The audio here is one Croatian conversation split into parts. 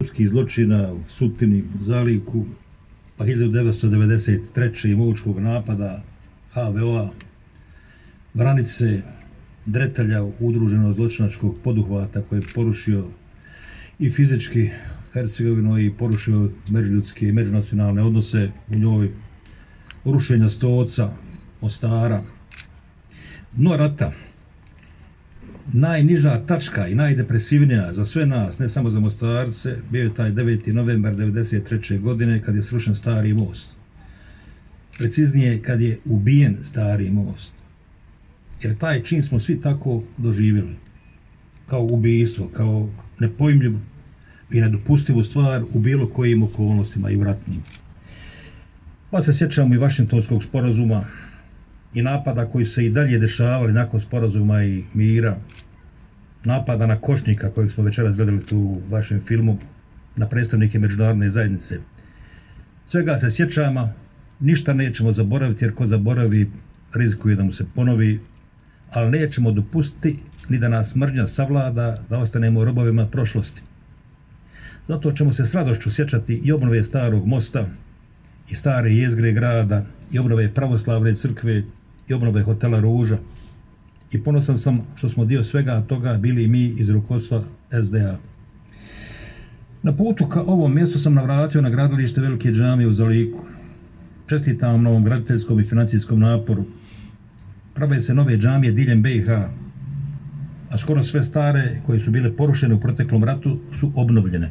srpskih zločina u Sutini, Zaliku, pa 1993. mogućkog napada HVO-a, Vranice, Dretalja, udruženo zločinačkog poduhvata koji je porušio i fizički Hercegovinu i porušio međuljudske i međunacionalne odnose u njoj, rušenja Stoca, Mostara. Dno rata, najniža tačka i najdepresivnija za sve nas, ne samo za Mostarce, bio je taj 9. novembar 1993. godine kad je srušen Stari Most. Preciznije, kad je ubijen Stari Most. Jer taj čin smo svi tako doživjeli. Kao ubijstvo, kao nepojmljivu i nedopustivu stvar u bilo kojim okolnostima i u ratnim. Pa se sjećamo i Vašingtonskog sporazuma i napada koji se i dalje dešavali nakon sporazuma i mira, napada na Košnika kojeg smo večeras gledali tu u vašem filmu, na predstavnike Međunarodne zajednice. Svega se sjećamo, ništa nećemo zaboraviti jer ko zaboravi rizikuje da mu se ponovi, ali nećemo dopustiti ni da nas mržnja savlada, da ostanemo robovima prošlosti. Zato ćemo se s radošću sjećati i obnove Starog Mosta, i stare jezgre grada, i obnove pravoslavne crkve, i obnove hotela Ruža. I ponosan sam što smo dio svega toga bili mi iz rukovodstva SDA. Na putu ka ovom mjestu sam navratio na gradilište Velike džamije u Zaliku. Čestitam novom graditeljskom i financijskom naporu. Prave se nove džamije diljem BiH, a skoro sve stare koje su bile porušene u proteklom ratu su obnovljene.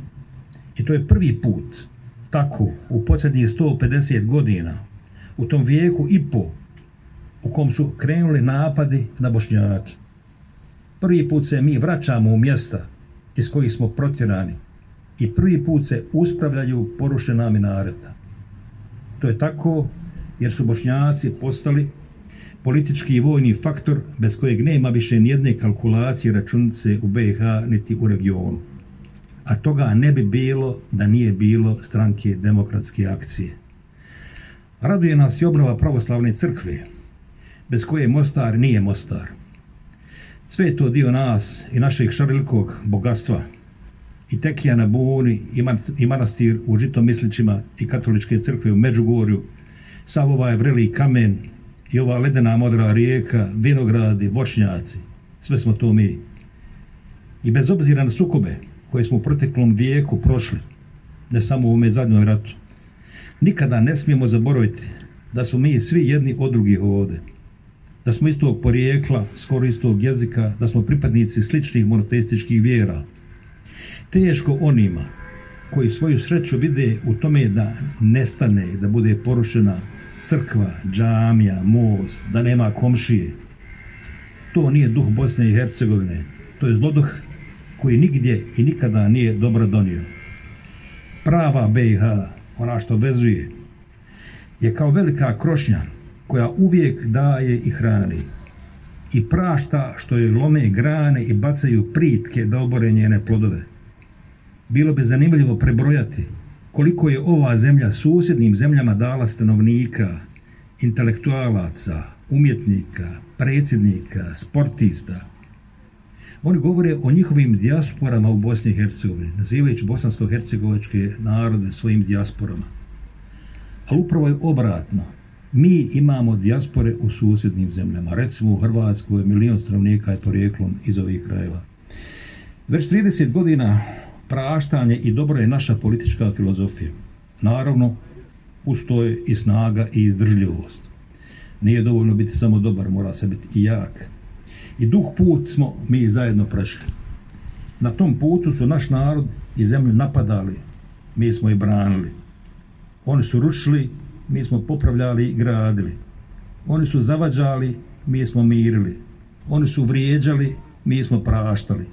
I to je prvi put tako u posljednjih 150 godina, u tom vijeku i po, u kom su krenuli napadi na Bošnjake. Prvi put se mi vraćamo u mjesta iz kojih smo protjerani i prvi put se uspravljaju porušena minareta. To je tako jer su Bošnjaci postali politički i vojni faktor bez kojeg nema više nijedne kalkulacije računice u BiH niti u regionu. A toga ne bi bilo da nije bilo stranke demokratske akcije. Raduje nas i obnova pravoslavne crkve, bez koje Mostar nije Mostar. Sve je to dio nas i našeg šarelikog bogatstva. I tekija na Buni, i manastir u Žitom mislićima, i katoličke crkve u Međugorju, sav ovaj vreli kamen, i ova ledena modra rijeka, vinogradi, voćnjaci, sve smo to mi. I bez obzira na sukobe koje smo u proteklom vijeku prošli, ne samo u ovome zadnjem ratu, nikada ne smijemo zaboraviti da smo mi svi jedni od drugih ovdje, da smo istog porijekla, skoro istog jezika, da smo pripadnici sličnih monoteističkih vjera. Teško onima koji svoju sreću vide u tome da nestane, da bude porušena crkva, džamija, most, da nema komšije. To nije duh Bosne i Hercegovine, to je zloduh koji nigdje i nikada nije dobro donio. Prava BiH, ona što vezuje, je kao velika krošnja koja uvijek daje i hrani i prašta što joj lome grane i bacaju pritke da obore njene plodove. Bilo bi zanimljivo prebrojati koliko je ova zemlja susjednim zemljama dala stanovnika, intelektualaca, umjetnika, predsjednika, sportista. Oni govore o njihovim dijasporama u Bosni i Hercegovini, nazivajući bosansko-hercegovačke narode svojim dijasporama. Ali upravo je obratno. Mi imamo dijaspore u susjednim zemljama. Recimo u Hrvatskoj 1 milion stanovnika je porijeklom iz ovih krajeva. Već 30 godina praštanje i dobro je naša politička filozofija. Naravno, uz to je i snaga i izdržljivost. Nije dovoljno biti samo dobar, mora se biti i jak. I duh put smo mi zajedno prešli. Na tom putu su naš narod i zemlju napadali, mi smo i branili. Oni su rušili, mi smo popravljali i gradili. Oni su zavađali, mi smo mirili. Oni su vrijeđali, mi smo praštali.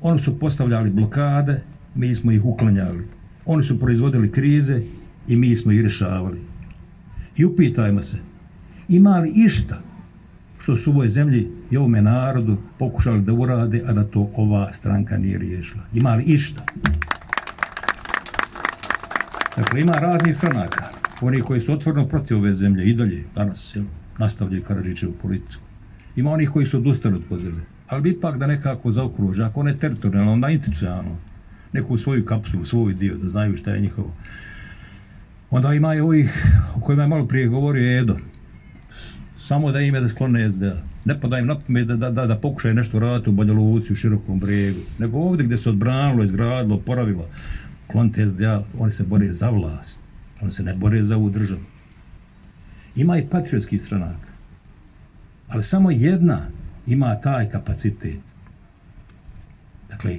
Oni su postavljali blokade, mi smo ih uklanjali. Oni su proizvodili krize i mi smo ih rješavali. I upitajmo se, ima li išta što su ovoj zemlji i ovome narodu pokušali da urade, a da to ova stranka nije riješila? Ima li išta? Dakle, ima raznih stranaka. Oni koji su otvorno protiv ove zemlje i dalje, danas nastavljaju Karadžićevu politiku. Ima onih koji su odustali od podjele, ali ipak da nekako zaokruže, ako ne teritorijalno, onda institucionalno. neku svoju kapsulu, svoj dio, da znaju šta je njihovo. Onda ima i ovih o kojima je malo prije govorio Edo. Samo da im je da sklone SDA. Ne pa da im napome da pokušaju nešto raditi u Banja Luci, u Širokom Brijegu. Nego ovdje gdje se odbranilo, izgradilo, poravilo. Klonite SDA, oni se bore za vlast. Oni se ne bore za ovu državu. Ima i patriotskih stranaka. Ali samo jedna ima taj kapacitet. Dakle,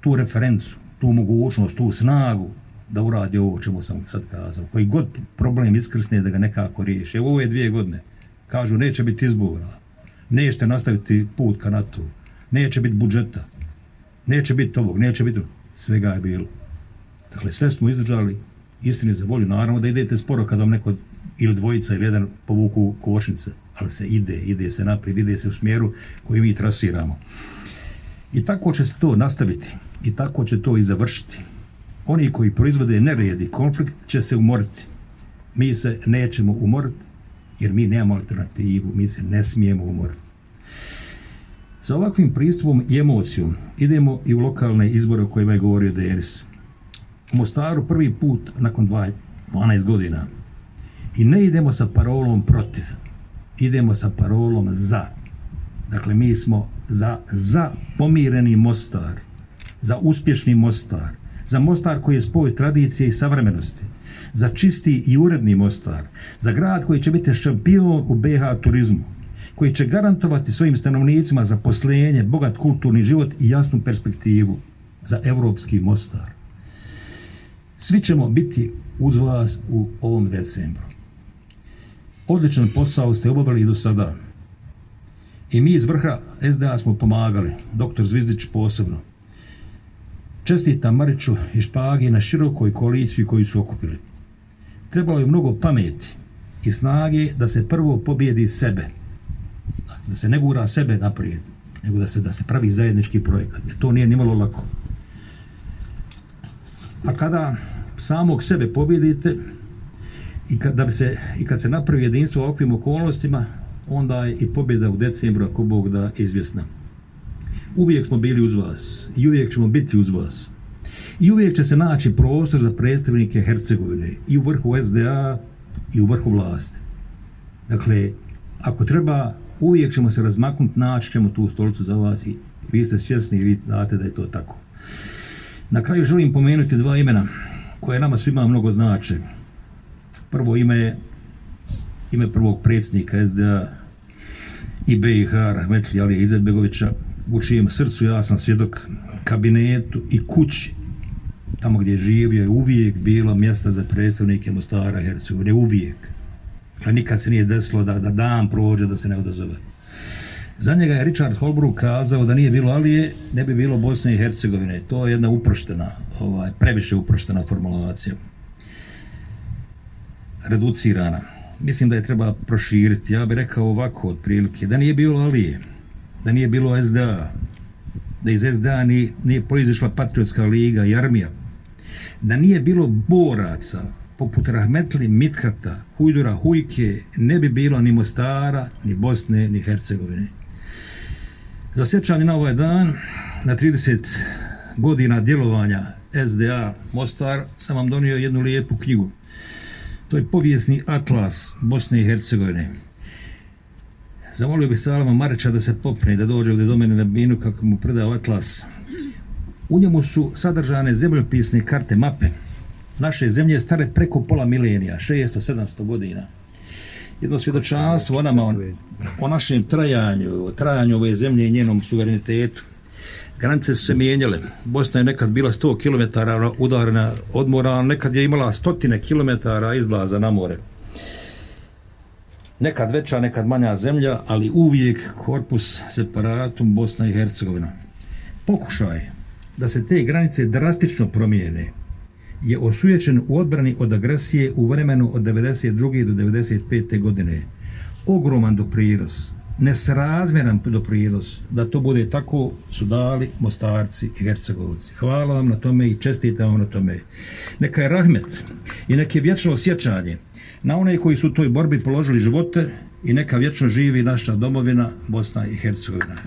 tu referencu, tu mogućnost, tu snagu da uradi ovo o čemu sam sad kazao. Koji god problem iskrsne da ga nekako riješi. Evo ove 2 godine. Kažu, neće biti izbora, nećete nastaviti put ka NATO, neće biti budžeta, neće biti ovog, neće biti... Svega je bilo. Dakle, sve smo izdržali, istini za volju. Naravno da idete sporo kad vam neko ili dvojica ili jedan povuku kočnice, ali se ide se naprijed, ide se u smjeru koji mi trasiramo. I tako će se to nastaviti i tako će to i završiti. Oni koji proizvode nered i konflikt će se umoriti. Mi se nećemo umoriti, jer mi nemamo alternativu, mi se ne smijemo umoriti. Sa ovakvim pristupom i emocijom idemo i u lokalne izbore o kojima je govorio Deris. U Mostaru prvi put nakon 12 godina. I ne idemo sa parolom protiv, idemo sa parolom za. Dakle, mi smo za pomireni Mostar, za uspješni Mostar, za Mostar koji je spoj tradicije i savremenosti, za čisti i uredni Mostar, za grad koji će biti šampion u BiH turizmu, koji će garantovati svojim stanovnicima zaposlenje, bogat kulturni život i jasnu perspektivu za evropski Mostar. Svi ćemo biti uz vas u ovom decembru. Odličan posao ste obavili i do sada. I mi iz vrha SDA smo pomagali, dr. Zvizdić posebno. Čestitam Mariću i Špagi na širokoj koaliciji koju su okupili. Trebalo je mnogo pameti i snage da se prvo pobijedi sebe. Da se ne gura sebe naprijed, nego da se pravi zajednički projekat. To nije nimalo lako. A kada samog sebe pobijedite i kad se napravi jedinstvo u ovakvim okolnostima, onda je i pobjeda u decembru, ako Bog da, izvjesna. Uvijek smo bili uz vas i uvijek ćemo biti uz vas. I uvijek će se naći prostor za predstavnike Hercegovine i u vrhu SDA i u vrhu vlasti. Dakle, ako treba, uvijek ćemo se razmaknuti, naći ćemo tu stolicu za vas i vi ste svjesni i vi znate da je to tako. Na kraju želim pomenuti 2 imena koje nama svima mnogo znače. Prvo ime je ime prvog predsjednika SDA i BiH, Rahmetlija Ali Izetbegovića, u čijem srcu ja sam svjedok, kabinetu i kući. Tamo gdje je živio je uvijek bilo mjesta za predstavnike Mostara i Hercegovine, uvijek. Dakle, nikad se nije desilo da dan prođe, da se ne odazove. Za njega je Richard Holbrook kazao da nije bilo Alije, ne bi bilo Bosne i Hercegovine. To je jedna uproštena, previše uproštena formulacija. Reducirana. Mislim da je treba proširiti. Ja bih rekao ovako otprilike, da nije bilo Alije, da nije bilo SDA, da iz SDA nije proizišla Patriotska liga i armija, da nije bilo boraca, poput Rahmetli Mithata, Hujdura Hujke, ne bi bilo ni Mostara, ni Bosne, ni Hercegovine. Za sjećanje na ovaj dan, na 30 godina djelovanja SDA Mostar, sam vam donio jednu lijepu knjigu. To je povijesni atlas Bosne i Hercegovine. Zamolio bih Alema Marića da se popne, da dođe ovdje do mene na binu kako mu predao atlas. U njemu su sadržane zemljopisne karte, mape. Naše zemlje je stare preko pola milenija, 600-700 godina. Jedno svjedočanstvo o našem trajanju, o trajanju ove zemlje i njenom suverenitetu. Granice su se mijenjale. Bosna je nekad bila 100 km udarena od mora, nekad je imala 100 kilometara izlaza na more. Nekad veća, nekad manja zemlja, ali uvijek korpus separatum Bosna i Hercegovina. Pokušaj da se te granice drastično promijene je osujećen u odbrani od agresije u vremenu od 1992. do 1995. godine. Ogroman doprinos, nesrazmjeran doprinos, da to bude tako su dali Mostarci i Hercegovci. Hvala vam na tome i čestitam vam na tome. Neka je rahmet i neke vječno sjećanje na one koji su u toj borbi položili živote i neka vječno živi naša domovina Bosna i Hercegovina.